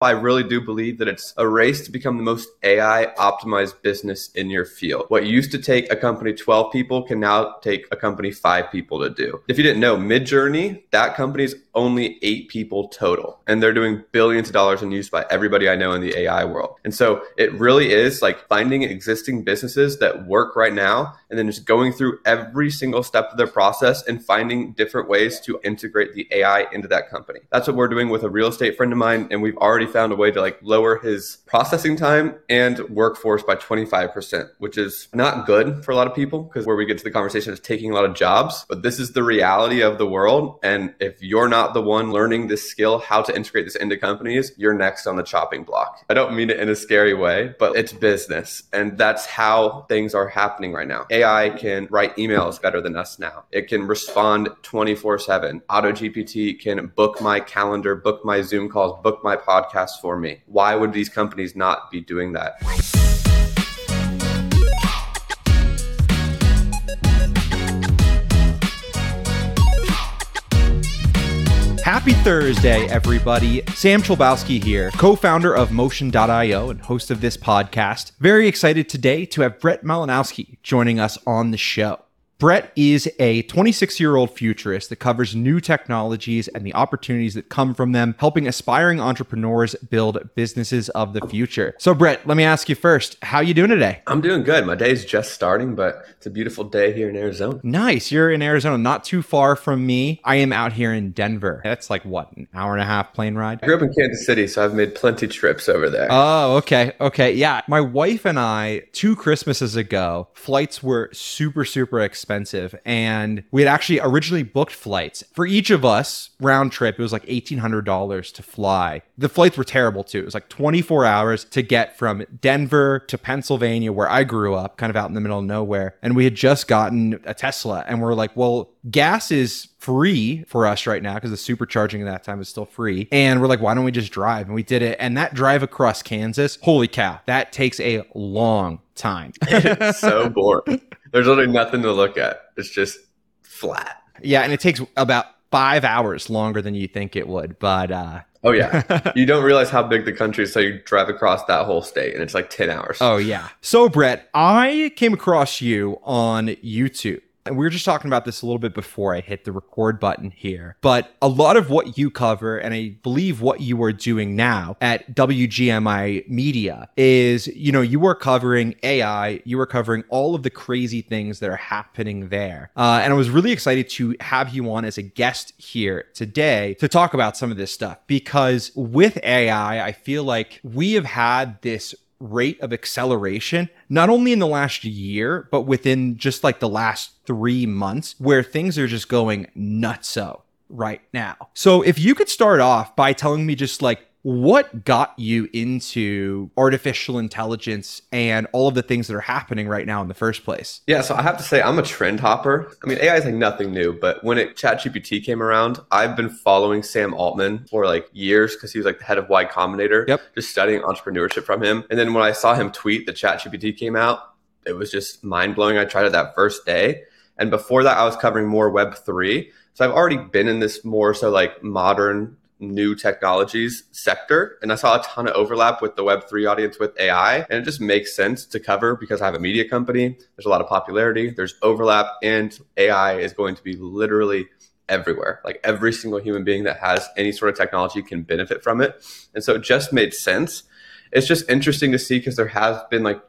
I really do believe that it's a race to become the most AI-optimized business in your field. What used to take a company 12 people can now take a company 5 people to do. If you didn't know, Midjourney, that company's only 8 people total, and they're doing billions of dollars in use by everybody I know in the AI world. And so it really is like finding existing businesses that work right now and then just going through every single step of their process and finding different ways to integrate the AI into that company. That's what we're doing with a real estate friend of mine, and we've already found a way to like lower his processing time and workforce by 25%, which is not good for a lot of people because where we get to the conversation is taking a lot of jobs, but this is the reality of the world. And if you're not the one learning this skill, how to integrate this into companies, you're next on the chopping block. I don't mean it in a scary way, but it's business. And that's how things are happening right now. AI can write emails better than us now. It can respond 24/7. Auto GPT can book my calendar, book my Zoom calls, book my podcast for me. Why would these companies not be doing that? Happy Thursday, everybody. Sam Chlebowski here, co-founder of Motion.io and host of this podcast. Very excited today to have Brett Malinowski joining us on the show. Brett is a 26-year-old futurist that covers new technologies and the opportunities that come from them, helping aspiring entrepreneurs build businesses of the future. So Brett, let me ask you first, how are you doing today? I'm doing good. My day's just starting, but it's a beautiful day here in Arizona. Nice. You're in Arizona, not too far from me. I am out here in Denver. That's like, what, an hour and a half plane ride? I grew up in Kansas City, so I've made plenty trips over there. Oh, okay. Okay. Yeah. My wife and I, 2 Christmases ago, flights were super expensive, and we had actually originally booked flights for each of us round trip. It was like $1,800 to fly. The flights were terrible too. It was like 24 hours to get from Denver to Pennsylvania, where I grew up, kind of out in the middle of nowhere. And we had just gotten a Tesla, and we're like, well, gas is free for us right now because the supercharging at that time is still free. And we're like, why don't we just drive? And we did it. And that drive across Kansas, holy cow, that takes a long time. It's so boring. There's literally nothing to look at. It's just flat. Yeah, and it takes about 5 hours longer than you think it would, but... Oh, yeah. You don't realize how big the country is, so you drive across that whole state, and it's like 10 hours. Oh, yeah. So, Brett, I came across you on YouTube. And we were just talking about this a little bit before I hit the record button here, but a lot of what you cover, and I believe what you are doing now at WGMI Media is, you know, you are covering AI, you are covering all of the crazy things that are happening there. And I was really excited to have you on as a guest here today to talk about some of this stuff, because with AI, I feel like we have had this rate of acceleration, not only in the last year, but within just like the last 3 months, where things are just going nutso right now. So if you could start off by telling me just like, what got you into artificial intelligence and all of the things that are happening right now in the first place? Yeah, so I have to say I'm a trend hopper. I mean, AI is like nothing new, but when ChatGPT came around, I've been following Sam Altman for like years because he was like the head of Y Combinator, just studying entrepreneurship from him. And then when I saw him tweet that ChatGPT came out, it was just mind-blowing. I tried it that first day. And before that, I was covering more Web3. So I've already been in this more so like modern new technologies sector. And I saw a ton of overlap with the Web3 audience with AI. And it just makes sense to cover because I have a media company. There's a lot of popularity. There's overlap. And AI is going to be literally everywhere. Like every single human being that has any sort of technology can benefit from it. And so it just made sense. It's just interesting to see because there has been like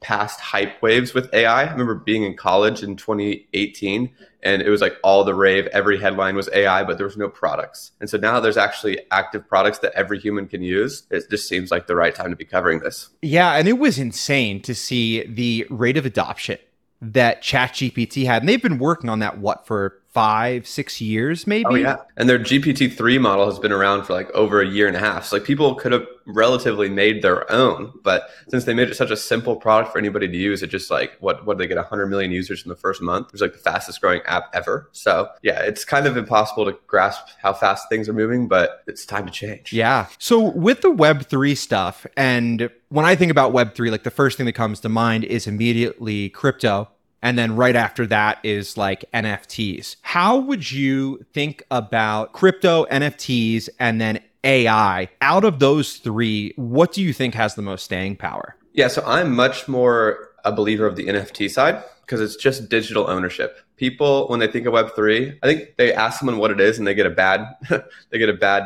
past hype waves with AI. I remember being in college in 2018, and it was like all the rave, every headline was AI, but there was no products. And so now there's actually active products that every human can use. It just seems like the right time to be covering this. Yeah, and it was insane to see the rate of adoption that ChatGPT had. And they've been working on that, what, for 5-6 years maybe? Oh, yeah. And their GPT-3 model has been around for like over a year and a half. So like people could have relatively made their own, but since they made it such a simple product for anybody to use, it just like, what did they get, 100 million users in the first month? It was like the fastest growing app ever. So yeah, it's kind of impossible to grasp how fast things are moving, but it's time to change. Yeah. So with the Web3 stuff, and when I think about Web3, like the first thing that comes to mind is immediately crypto. And then right after that is like NFTs. How would you think about crypto, NFTs, and then AI, out of those three, what do you think has the most staying power? Yeah, so I'm much more a believer of the NFT side because it's just digital ownership. People, when they think of Web3, I think they ask someone what it is and they get a bad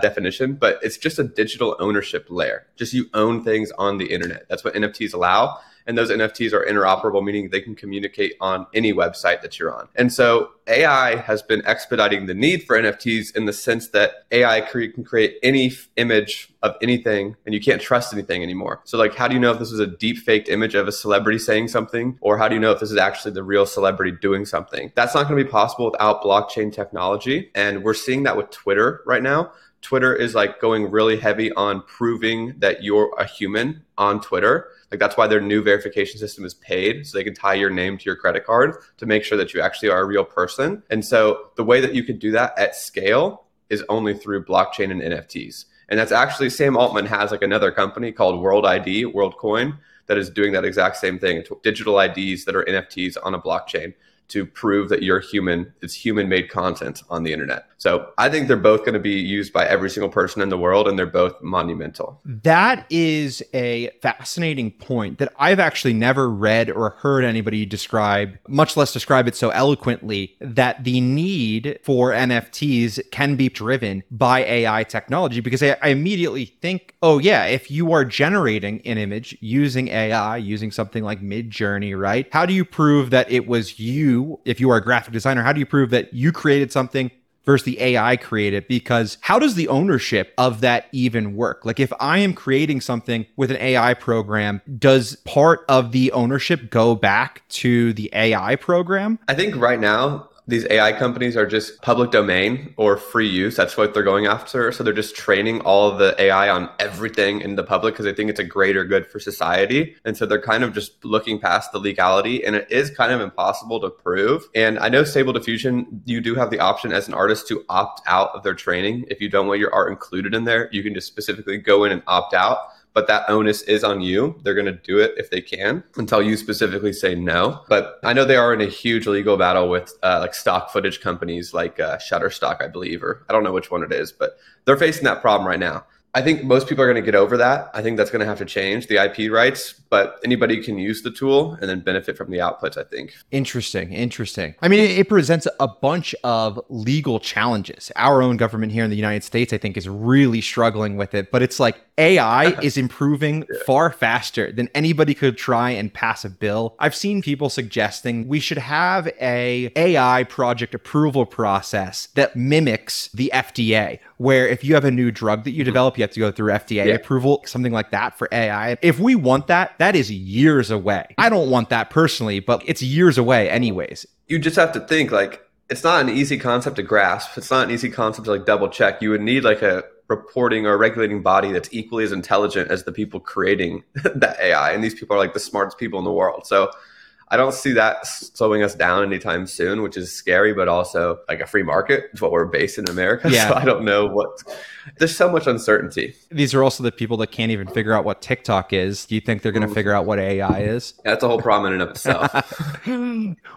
definition, but it's just a digital ownership layer. Just you own things on the internet. That's what NFTs allow. And those NFTs are interoperable, meaning they can communicate on any website that you're on. And so AI has been expediting the need for NFTs in the sense that AI can create any image of anything and you can't trust anything anymore. So like, how do you know if this is a deep faked image of a celebrity saying something? Or how do you know if this is actually the real celebrity doing something? That's not going to be possible without blockchain technology. And we're seeing that with Twitter right now. Twitter is like going really heavy on proving that you're a human on Twitter. Like that's why their new verification system is paid, so they can tie your name to your credit card to make sure that you actually are a real person. And so the way that you could do that at scale is only through blockchain and NFTs. And that's actually, Sam Altman has like another company called World ID, World Coin, that is doing that exact same thing. It's digital IDs that are NFTs on a blockchain to prove that you're human. It's human-made content on the internet. So I think they're both going to be used by every single person in the world, and they're both monumental. That is a fascinating point that I've actually never read or heard anybody describe, much less describe it so eloquently, that the need for NFTs can be driven by AI technology. Because I immediately think, oh yeah, if you are generating an image using AI, using something like Midjourney, right? How do you prove that it was you? If you are a graphic designer, how do you prove that you created something versus the AI created? Because how does the ownership of that even work? Like if I am creating something with an AI program, does part of the ownership go back to the AI program? I think right now, these AI companies are just public domain or free use. That's what they're going after. So they're just training all of the AI on everything in the public because they think it's a greater good for society. And so they're kind of just looking past the legality, and it is kind of impossible to prove. And I know Stable Diffusion, you do have the option as an artist to opt out of their training. If you don't want your art included in there, you can just specifically go in and opt out. But that onus is on you. They're going to do it if they can until you specifically say no. But I know they are in a huge legal battle with like stock footage companies like Shutterstock, I believe, or I don't know which one it is, but they're facing that problem right now. I think most people are going to get over that. I think that's going to have to change, the IP rights, but anybody can use the tool and then benefit from the outputs, I think. Interesting. I mean, it presents a bunch of legal challenges. Our own government here in the United States, I think, is really struggling with it, but it's like AI is improving far faster than anybody could try and pass a bill. I've seen people suggesting we should have a AI project approval process that mimics the FDA, where if you have a new drug that you develop, you have to go through FDA approval, something like that for AI. If we want that, that is years away. I don't want that personally, but it's years away anyways. You just have to think, like, it's not an easy concept to grasp. It's not an easy concept to like double check. You would need like a reporting or regulating body that's equally as intelligent as the people creating that AI. And these people are like the smartest people in the world. So I don't see that slowing us down anytime soon, which is scary, but also like a free market is what we're based in America. Yeah. So I don't know what, there's so much uncertainty. These are also the people that can't even figure out what TikTok is. Do you think they're going to figure out what AI is? That's a whole problem in and of itself.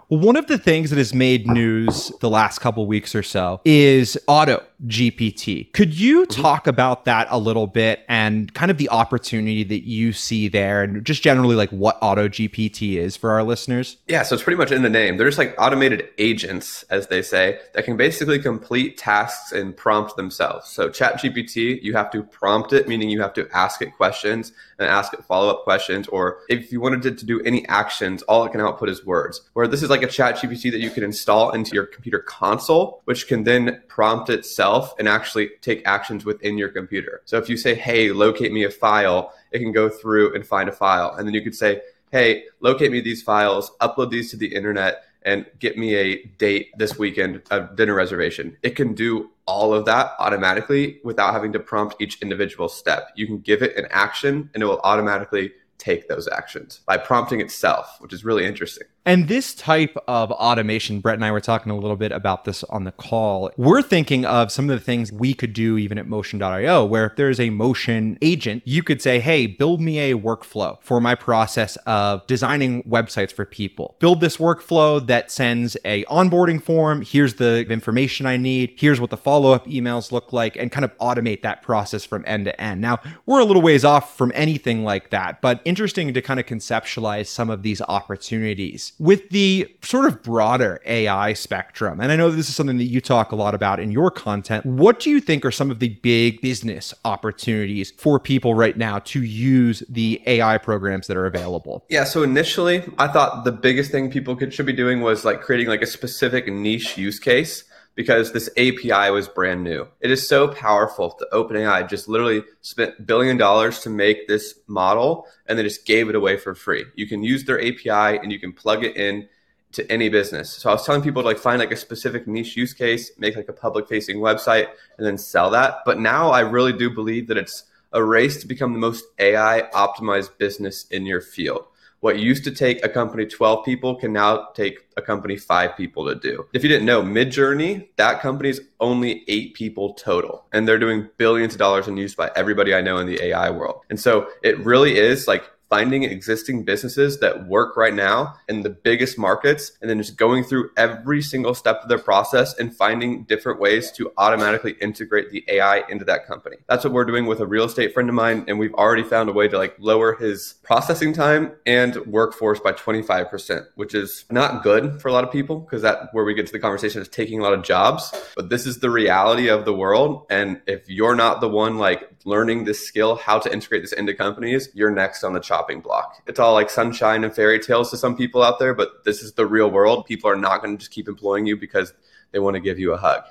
One of the things that has made news the last couple weeks or so is Auto GPT. Could you talk about that a little bit and kind of the opportunity that you see there and just generally like what Auto GPT is for our listeners? Yeah, so it's pretty much in the name. They're just like automated agents, as they say, that can basically complete tasks and prompt themselves. So ChatGPT, you have to prompt it, meaning you have to ask it questions and ask it follow-up questions, or if you wanted it to do any actions, all it can output is words. Where this is like a ChatGPT that you can install into your computer console, which can then prompt itself and actually take actions within your computer. So if you say, hey, locate me a file, it can go through and find a file. And then you could say, hey, locate me these files, upload these to the internet, and get me a date this weekend, a dinner reservation. It can do all of that automatically without having to prompt each individual step. You can give it an action and it will automatically take those actions by prompting itself, which is really interesting. And this type of automation, Brett and I were talking a little bit about this on the call. We're thinking of some of the things we could do even at Motion.io, where if there's a Motion agent, you could say, hey, build me a workflow for my process of designing websites for people. Build this workflow that sends a onboarding form. Here's the information I need. Here's what the follow-up emails look like, and kind of automate that process from end to end. Now, we're a little ways off from anything like that, but interesting to kind of conceptualize some of these opportunities. With the sort of broader AI spectrum, and I know this is something that you talk a lot about in your content, what do you think are some of the big business opportunities for people right now to use the AI programs that are available? Yeah, so initially, I thought the biggest thing people should be doing was like creating like a specific niche use case, because this API was brand new. It is so powerful that OpenAI just literally spent $1 billion to make this model, and they just gave it away for free. You can use their API and you can plug it in to any business. So I was telling people to like find like a specific niche use case, make like a public facing website, and then sell that. But now I really do believe that it's a race to become the most AI optimized business in your field. What used to take a company 12 people can now take a company 5 people to do. If you didn't know, Midjourney, that company's only 8 people total, and they're doing billions of dollars in use by everybody I know in the AI world. And so it really is like finding existing businesses that work right now in the biggest markets, and then just going through every single step of their process and finding different ways to automatically integrate the AI into that company. That's what we're doing with a real estate friend of mine, and we've already found a way to like lower his processing time and workforce by 25%, which is not good for a lot of people, because that's where we get to the conversation is taking a lot of jobs. But this is the reality of the world, and if you're not the one like learning this skill, how to integrate this into companies, you're next on the chopping block. It's all like sunshine and fairy tales to some people out there, but this is the real world. People are not going to just keep employing you because they want to give you a hug.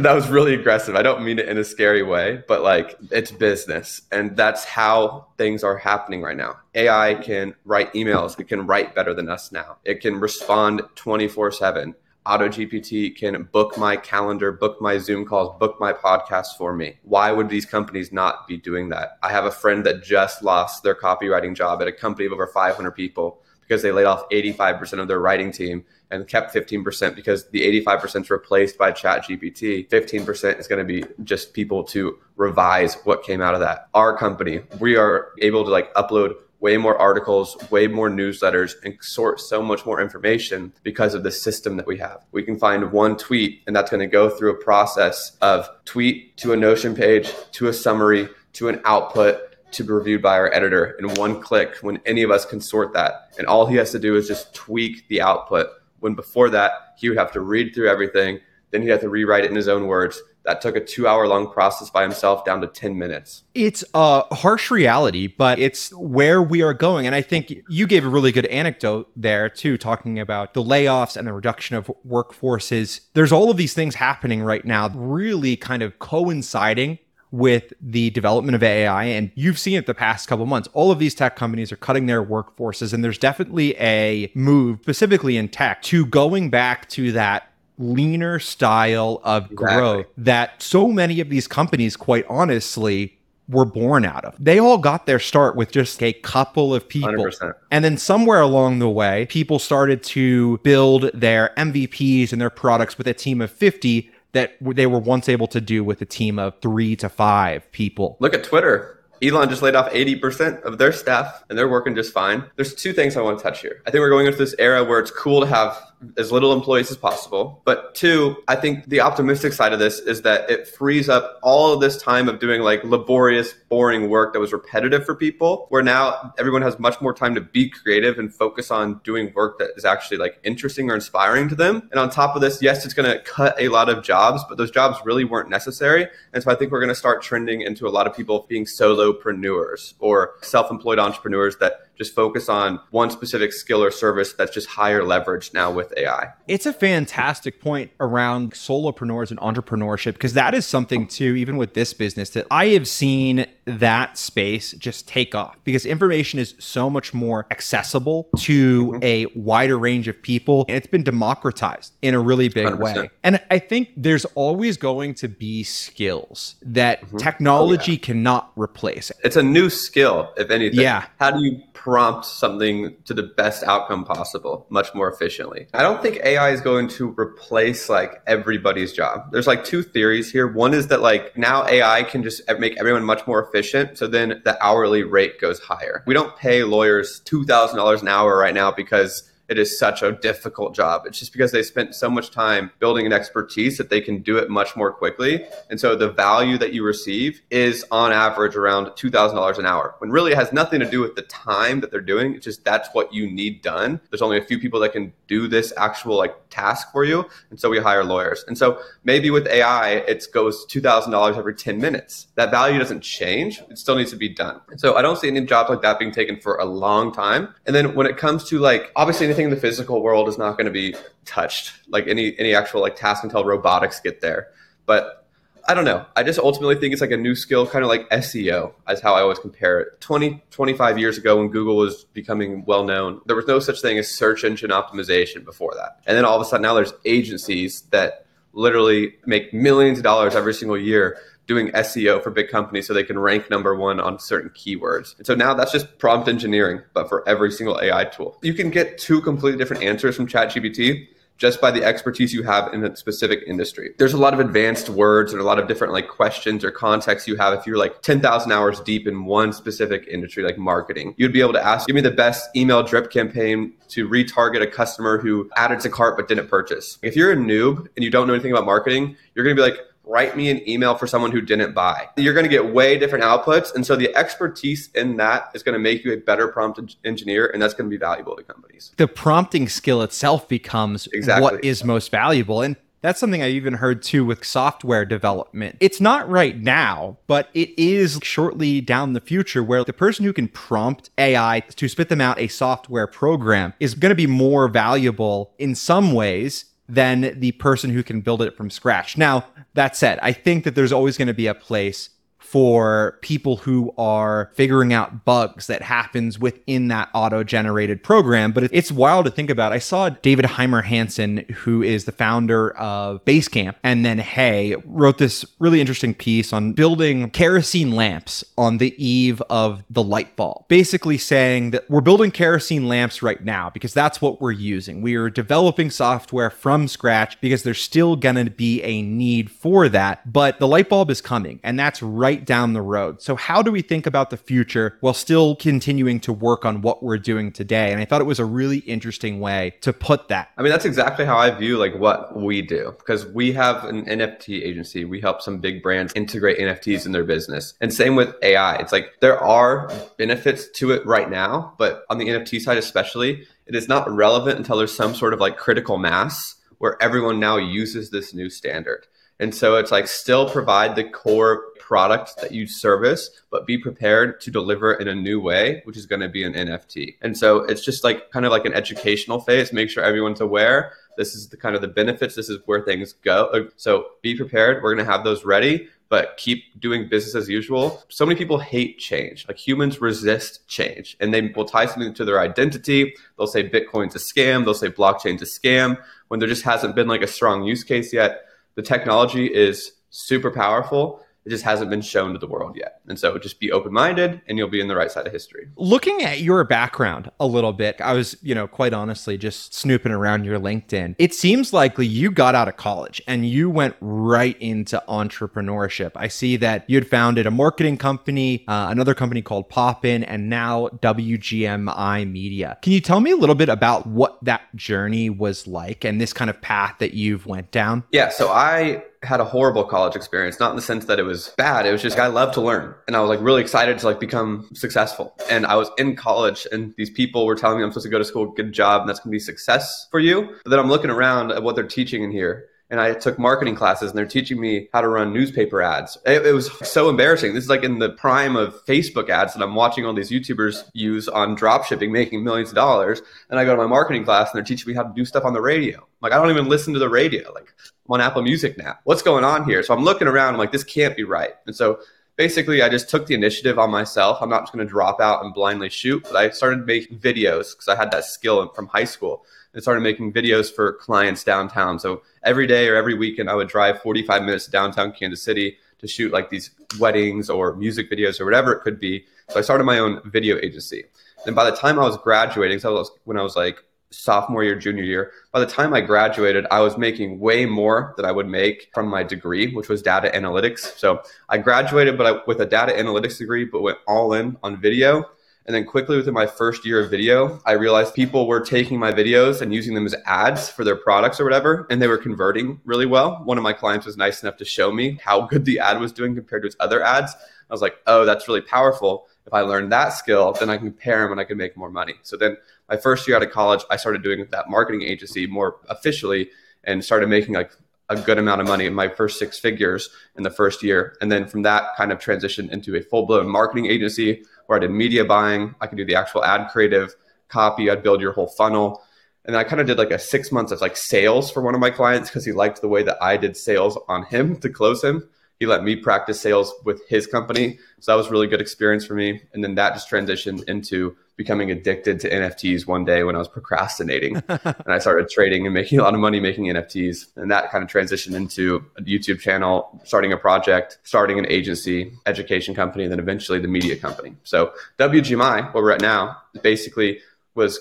That was really aggressive. I don't mean it in a scary way, but like it's business, and that's how things are happening right now. AI can write emails. It can write better than us now. It can respond 24/7. Auto GPT can book my calendar, book my Zoom calls, book my podcast for me. Why would these companies not be doing that? I have a friend that just lost their copywriting job at a company of over 500 people because they laid off 85% of their writing team and kept 15%, because the 85% is replaced by ChatGPT. 15% is going to be just people to revise what came out of that. Our company, we are able to like upload way more articles, way more newsletters, and sort so much more information because of the system that we have. We can find one tweet, and that's going to go through a process of tweet to a Notion page, to a summary, to an output, to be reviewed by our editor in one click, when any of us can sort that. And all he has to do is just tweak the output. When before that, he would have to read through everything, then he'd have to rewrite it in his own words. That took a 2-hour-long process by himself down to 10 minutes. It's a harsh reality, but it's where we are going. And I think you gave a really good anecdote there, too, talking about the layoffs and the reduction of workforces. There's all of these things happening right now, really kind of coinciding with the development of AI. And you've seen it the past couple of months. All of these tech companies are cutting their workforces. And there's definitely a move, specifically in tech, to going back to that leaner style of growth that so many of these companies, quite honestly, were born out of. They all got their start with just a couple of people. 100%. And then somewhere along the way, people started to build their MVPs and their products with a team of 50 that they were once able to do with a team of 3 to 5 people. Look at Twitter. Elon just laid off 80% of their staff, and they're working just fine. There's 2 things I want to touch here. I think we're going into this era where it's cool to have as little employees as possible. But 2, I think the optimistic side of this is that it frees up all of this time of doing like laborious, boring work that was repetitive for people, where now everyone has much more time to be creative and focus on doing work that is actually like interesting or inspiring to them. And on top of this, yes, it's going to cut a lot of jobs, but those jobs really weren't necessary. And so I think we're going to start trending into a lot of people being solopreneurs or self-employed entrepreneurs that just focus on one specific skill or service that's just higher leverage now with AI. It's a fantastic point around solopreneurs and entrepreneurship, because that is something too, even with this business, that I have seen that space just take off, because information is so much more accessible to a wider range of people. And it's been democratized in a really big 100%. Way. And I think there's always going to be skills that technology cannot replace. It's a new skill, if anything. Yeah. How do you prompt something to the best outcome possible much more efficiently. I don't think AI is going to replace like everybody's job. There's like two theories here. One is that like now AI can just make everyone much more efficient. So then the hourly rate goes higher. We don't pay lawyers $2,000 an hour right now because it is such a difficult job. It's just because they spent so much time building an expertise that they can do it much more quickly. And so the value that you receive is on average around $2,000 an hour, when really it has nothing to do with the time that they're doing. It's just that's what you need done. There's only a few people that can do this actual like task for you. And so we hire lawyers. And so maybe with AI, it goes $2,000 every 10 minutes. That value doesn't change. It still needs to be done. And so I don't see any jobs like that being taken for a long time. And then when it comes to like, obviously, in the physical world is not going to be touched, like any actual like task until robotics get there. But I don't know. I just ultimately think it's like a new skill, kind of like SEO, as how I always compare it. 20, 25 years ago when Google was becoming well-known, there was no such thing as search engine optimization before that. And then all of a sudden now there's agencies that literally make millions of dollars every single year doing SEO for big companies so they can rank number one on certain keywords. And so now that's just prompt engineering, but for every single AI tool. You can get two completely different answers from ChatGPT just by the expertise you have in a specific industry. There's a lot of advanced words and a lot of different like questions or contexts you have. If you're like 10,000 hours deep in one specific industry, like marketing, you'd be able to ask, give me the best email drip campaign to retarget a customer who added to cart but didn't purchase. If you're a noob and you don't know anything about marketing, you're gonna be like, write me an email for someone who didn't buy. You're going to get way different outputs. And so the expertise in that is going to make you a better prompt engineer. And that's going to be valuable to companies. The prompting skill itself becomes what is most valuable. And that's something I even heard too with software development. It's not right now, but it is shortly down the future where the person who can prompt AI to spit them out a software program is going to be more valuable in some ways than the person who can build it from scratch. Now, that said, I think that there's always going to be a place for people who are figuring out bugs that happens within that auto-generated program. But it's wild to think about. I saw David Heimer Hansen, who is the founder of Basecamp, and then Hay, wrote this really interesting piece on building kerosene lamps on the eve of the light bulb. Basically saying that we're building kerosene lamps right now because that's what we're using. We are developing software from scratch because there's still going to be a need for that. But the light bulb is coming, and that's right down the road. So how do we think about the future while still continuing to work on what we're doing today? And I thought it was a really interesting way to put that. I mean, that's exactly how I view like what we do, because we have an NFT agency. We help some big brands integrate NFTs in their business. And same with AI. It's like there are benefits to it right now, but on the NFT side especially, it is not relevant until there's some sort of like critical mass where everyone now uses this new standard. And so it's like still provide the core product that you service, but be prepared to deliver in a new way, which is going to be an NFT. And so it's just like kind of like an educational phase. Make sure everyone's aware. This is the kind of the benefits. This is where things go. So be prepared. We're going to have those ready, but keep doing business as usual. So many people hate change. Like humans resist change, and they will tie something to their identity. They'll say Bitcoin's a scam. They'll say blockchain's a scam when there just hasn't been like a strong use case yet. The technology is super powerful. It just hasn't been shown to the world yet. And so just be open-minded and you'll be in the right side of history. Looking at your background a little bit, I was, quite honestly, just snooping around your LinkedIn. It seems likely you got out of college and you went right into entrepreneurship. I see that you'd founded a marketing company, another company called Pop In, and now WGMI Media. Can you tell me a little bit about what that journey was like and this kind of path that you've went down? Yeah, so I had a horrible college experience, not in the sense that it was bad. It was just, I love to learn. And I was like really excited to like become successful. And I was in college and these people were telling me I'm supposed to go to school, get a job, and that's going to be success for you. But then I'm looking around at what they're teaching in here. And I took marketing classes and they're teaching me how to run newspaper ads. It was so embarrassing. This is like in the prime of Facebook ads that I'm watching all these YouTubers use on dropshipping, making millions of dollars. And I go to my marketing class and they're teaching me how to do stuff on the radio. Like, I don't even listen to the radio. Like, I'm on Apple Music now. What's going on here? So I'm looking around. I'm like, this can't be right. And so basically, I just took the initiative on myself. I'm not just going to drop out and blindly shoot, but I started making videos because I had that skill from high school. And started making videos for clients downtown. So every day or every weekend, I would drive 45 minutes to downtown Kansas City to shoot like these weddings or music videos or whatever it could be. So I started my own video agency. Then by the time I was graduating, so when I was like sophomore year, junior year, by the time I graduated, I was making way more than I would make from my degree, which was data analytics. So I graduated with a data analytics degree, but went all in on video. And then quickly within my first year of video, I realized people were taking my videos and using them as ads for their products or whatever, and they were converting really well. One of my clients was nice enough to show me how good the ad was doing compared to its other ads. I was like, oh, that's really powerful. If I learn that skill, then I can pair them and I can make more money. So then my first year out of college, I started doing that marketing agency more officially and started making like a good amount of money in my first 6 figures in the first year. And then from that kind of transitioned into a full-blown marketing agency where I did media buying. I could do the actual ad creative copy. I'd build your whole funnel. And I kind of did like a 6 months of like sales for one of my clients because he liked the way that I did sales on him to close him. He let me practice sales with his company. So that was a really good experience for me. And then that just transitioned into becoming addicted to NFTs one day when I was procrastinating. And I started trading and making a lot of money making NFTs. And that kind of transitioned into a YouTube channel, starting a project, starting an agency, education company, and then eventually the media company. So WGMI, where we're at now, basically was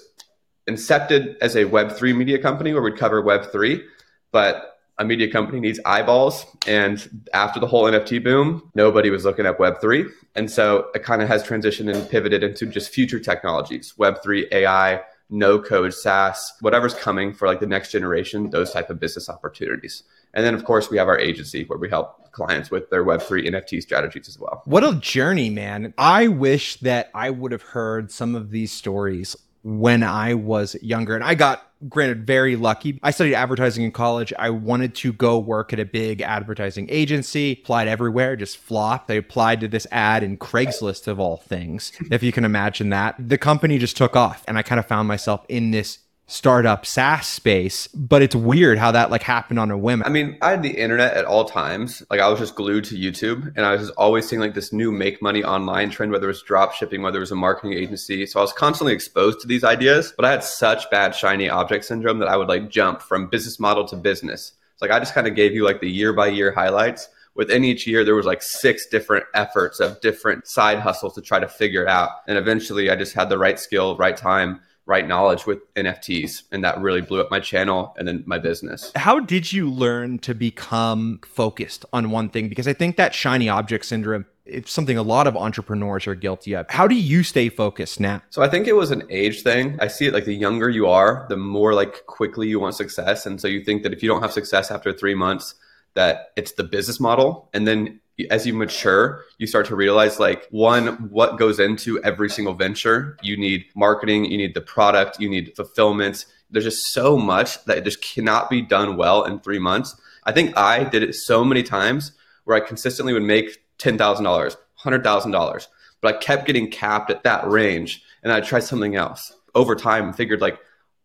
incepted as a Web3 media company where we'd cover Web3. But a media company needs eyeballs, and after the whole NFT boom, nobody was looking up Web3. And so it kind of has transitioned and pivoted into just future technologies, Web3, AI, no-code, SaaS, whatever's coming for like the next generation, those type of business opportunities. And then, of course, we have our agency where we help clients with their Web3 NFT strategies as well. What a journey, man. I wish that I would have heard some of these stories when I was younger, and I got granted very lucky. I studied advertising in college. I wanted to go work at a big advertising agency, applied everywhere, just flopped. I applied to this ad in Craigslist of all things, if you can imagine that. The company just took off, and I kind of found myself in this startup SaaS space, but it's weird how that like happened on a whim. I mean, I had the internet at all times. Like I was just glued to YouTube, and I was just always seeing like this new make money online trend, whether it was drop shipping, whether it was a marketing agency. So I was constantly exposed to these ideas, but I had such bad shiny object syndrome that I would like jump from business model to business. It's like I just kind of gave you like the year by year highlights. Within each year, there was like 6 different efforts of different side hustles to try to figure it out. And eventually I just had the right skill, right time, right knowledge with NFTs. And that really blew up my channel and then my business. How did you learn to become focused on one thing? Because I think that shiny object syndrome, it's something a lot of entrepreneurs are guilty of. How do you stay focused now? So I think it was an age thing. I see it like the younger you are, the more like quickly you want success. And so you think that if you don't have success after 3 months, that it's the business model. And then as you mature, you start to realize like one, what goes into every single venture. You need marketing, you need the product, you need fulfillment. There's just so much that it just cannot be done well in 3 months. I think I did it so many times where I consistently would make $10,000, $100,000, but I kept getting capped at that range and I tried something else. Over time, I figured like,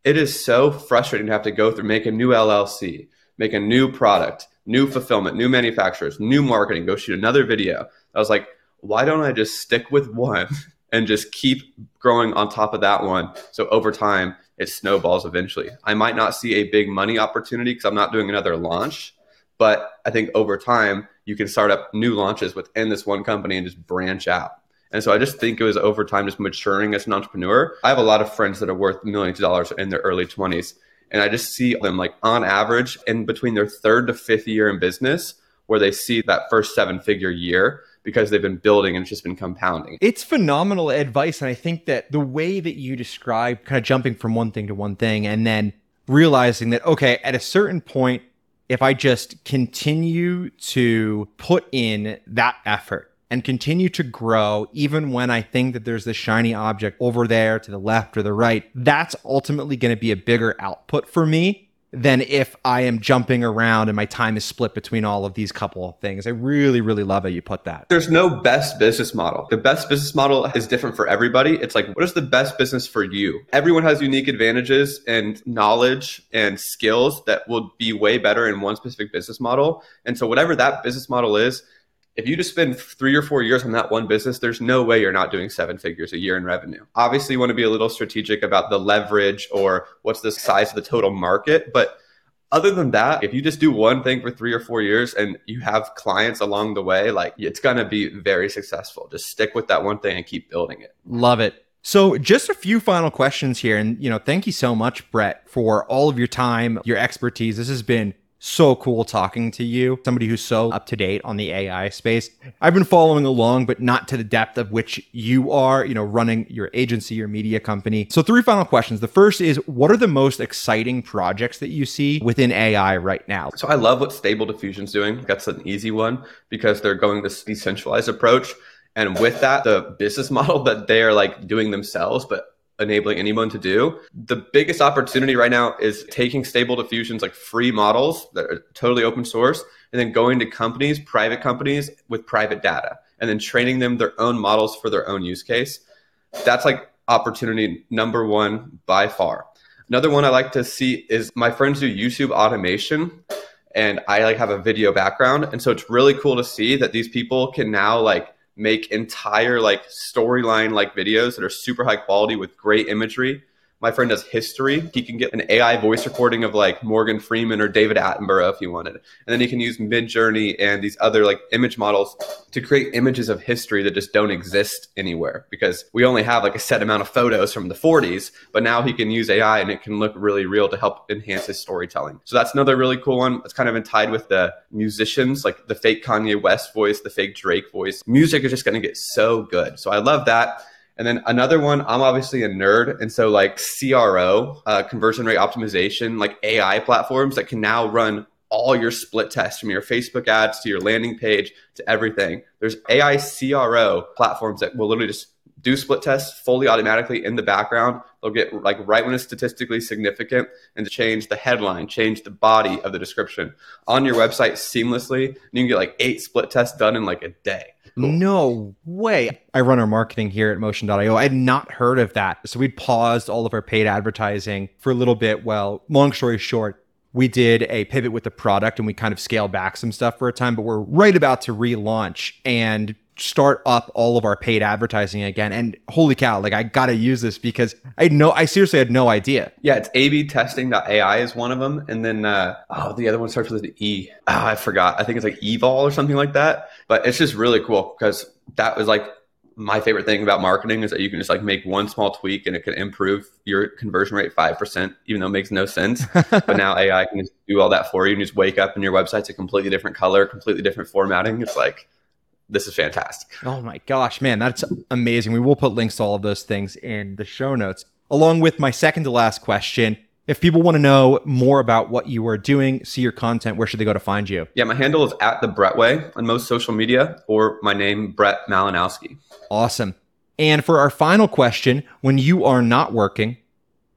it is so frustrating to have to go through, make a new LLC, make a new product, new fulfillment, new manufacturers, new marketing, go shoot another video. I was like, why don't I just stick with one and just keep growing on top of that one? So over time, it snowballs eventually. I might not see a big money opportunity because I'm not doing another launch, but I think over time, you can start up new launches within this one company and just branch out. And so I just think it was over time, just maturing as an entrepreneur. I have a lot of friends that are worth millions of dollars in their early 20s. And I just see them like on average in between their 3rd to 5th year in business where they see that first 7-figure year because they've been building and it's just been compounding. It's phenomenal advice. And I think that the way that you describe kind of jumping from one thing to one thing and then realizing that, okay, at a certain point, if I just continue to put in that effort and continue to grow, even when I think that there's this shiny object over there to the left or the right, that's ultimately going to be a bigger output for me than if I am jumping around and my time is split between all of these couple of things. I really, really love how you put that. There's no best business model. The best business model is different for everybody. It's like, what is the best business for you? Everyone has unique advantages and knowledge and skills that will be way better in one specific business model. And so whatever that business model is, if you just spend 3 or 4 years on that one business, there's no way you're not doing 7 figures a year in revenue. Obviously, you want to be a little strategic about the leverage or what's the size of the total market. But Other than that, if you just do one thing for 3 or 4 years and you have clients along the way, like it's going to be very successful. Just stick with that one thing and keep building it. Love it. So just a few final questions here. And, you know, thank you so much, Brett, for all of your time, your expertise. This has been so cool talking to you, somebody who's so up to date on the AI space. I've been following along, but not to the depth of which you are, you know, running your agency, your media company. So 3 final questions. The first is, what are the most exciting projects that you see within AI right now? So I love what Stable Diffusion's doing. That's an easy one because they're going this decentralized approach. And with that, the business model that they are like doing themselves, but enabling anyone to do. The biggest opportunity right now is taking Stable Diffusion's like free models that are totally open source and then going to companies, private companies with private data, and then training them their own models for their own use case. That's like opportunity number 1 by far. Another one I like to see is my friends do YouTube automation, and I like have a video background. And so it's really cool to see that these people can now like make entire like storyline like videos that are super high quality with great imagery. My friend does history. He can get an AI voice recording of like Morgan Freeman or David Attenborough if he wanted. And then he can use Midjourney and these other like image models to create images of history that just don't exist anywhere, because we only have like a set amount of photos from the 40s, but now he can use AI and it can look really real to help enhance his storytelling. So that's another really cool one. It's kind of in tied with the musicians, like the fake Kanye West voice, the fake Drake voice. Music is just going to get so good. So I love that. And then another one, I'm obviously a nerd. And so like CRO, conversion rate optimization, like AI platforms that can now run all your split tests from your Facebook ads to your landing page to everything. There's AI CRO platforms that will literally just do split tests fully automatically in the background. They'll get like right when it's statistically significant and change the headline, change the body of the description on your website seamlessly. And you can get like 8 split tests done in like a day. Cool. No way. I run our marketing here at Motion.io. I had not heard of that. So we paused all of our paid advertising for a little bit. Well, long story short, we did a pivot with the product and we kind of scaled back some stuff for a time, but we're right about to relaunch and start up all of our paid advertising again. And holy cow, like I got to use this because I seriously had no idea. Yeah, it's A-B testing.ai is one of them. And then, the other one starts with an E. Oh, I forgot. I think it's like Evol or something like that. But it's just really cool because that was like my favorite thing about marketing is that you can just like make one small tweak and it can improve your conversion rate 5%, even though it makes no sense. But now AI can just do all that for you and just wake up and your website's a completely different color, completely different formatting. It's like, this is fantastic. Oh my gosh, man, that's amazing. We will put links to all of those things in the show notes. Along with my second to last question, if people want to know more about what you are doing, see your content, where should they go to find you? Yeah, my handle is @TheBrettWay on most social media, or my name, Brett Malinowski. Awesome. And for our final question, when you are not working,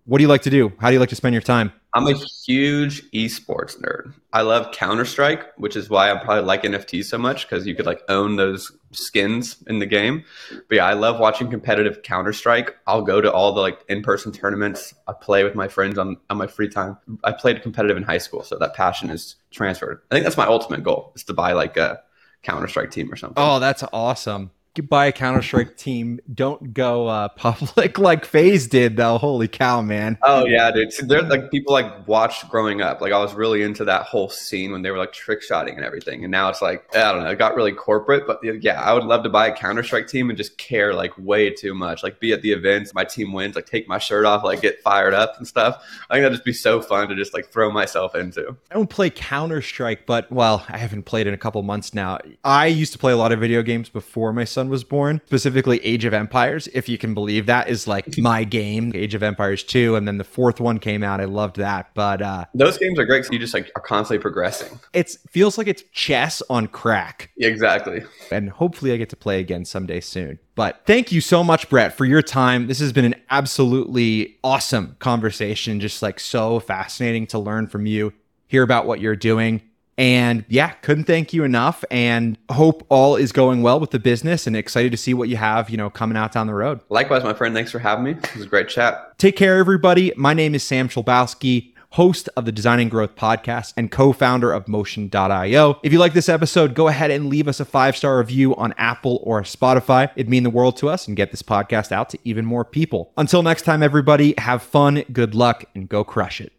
what do you like to do? How do you like to spend your time? I'm a huge esports nerd. I love Counter-Strike, which is why I probably like NFTs so much, because you could like own those skins in the game. But yeah, I love watching competitive Counter-Strike. I'll go to all the like in-person tournaments. I play with my friends on my free time. I played competitive in high school, so that passion is transferred. I think that's my ultimate goal, is to buy like a Counter-Strike team or something. Oh, that's awesome. Buy a Counter-Strike team. Don't go public like FaZe did, though. Holy cow, man. Oh, yeah, dude. So they're like people like watched growing up. Like I was really into that whole scene when they were like trick shotting and everything. And now it's like, I don't know, it got really corporate. But yeah, I would love to buy a Counter-Strike team and just care like way too much. Like be at the events, my team wins, like take my shirt off, like get fired up and stuff. I think that'd just be so fun to just like throw myself into. I don't play Counter-Strike, but well, I haven't played in a couple months now. I used to play a lot of video games before my son was born, specifically Age of Empires, if you can believe that is like my game. Age of Empires 2, and then the 4th one came out. I loved that. But those games are great because you just like are constantly progressing. It feels like it's chess on crack. Exactly. And hopefully I get to play again someday soon. But thank you so much, Brett, for your time. This has been an absolutely awesome conversation. Just like so fascinating to learn from you, hear about what you're doing. And yeah, couldn't thank you enough, and hope all is going well with the business, and excited to see what you have, you know, coming out down the road. Likewise, my friend. Thanks for having me. It was a great chat. Take care, everybody. My name is Sam Chlebowski, host of the Design and Growth podcast and co-founder of Motion.io. If you like this episode, go ahead and leave us a 5-star review on Apple or Spotify. It'd mean the world to us and get this podcast out to even more people. Until next time, everybody, have fun, good luck, and go crush it.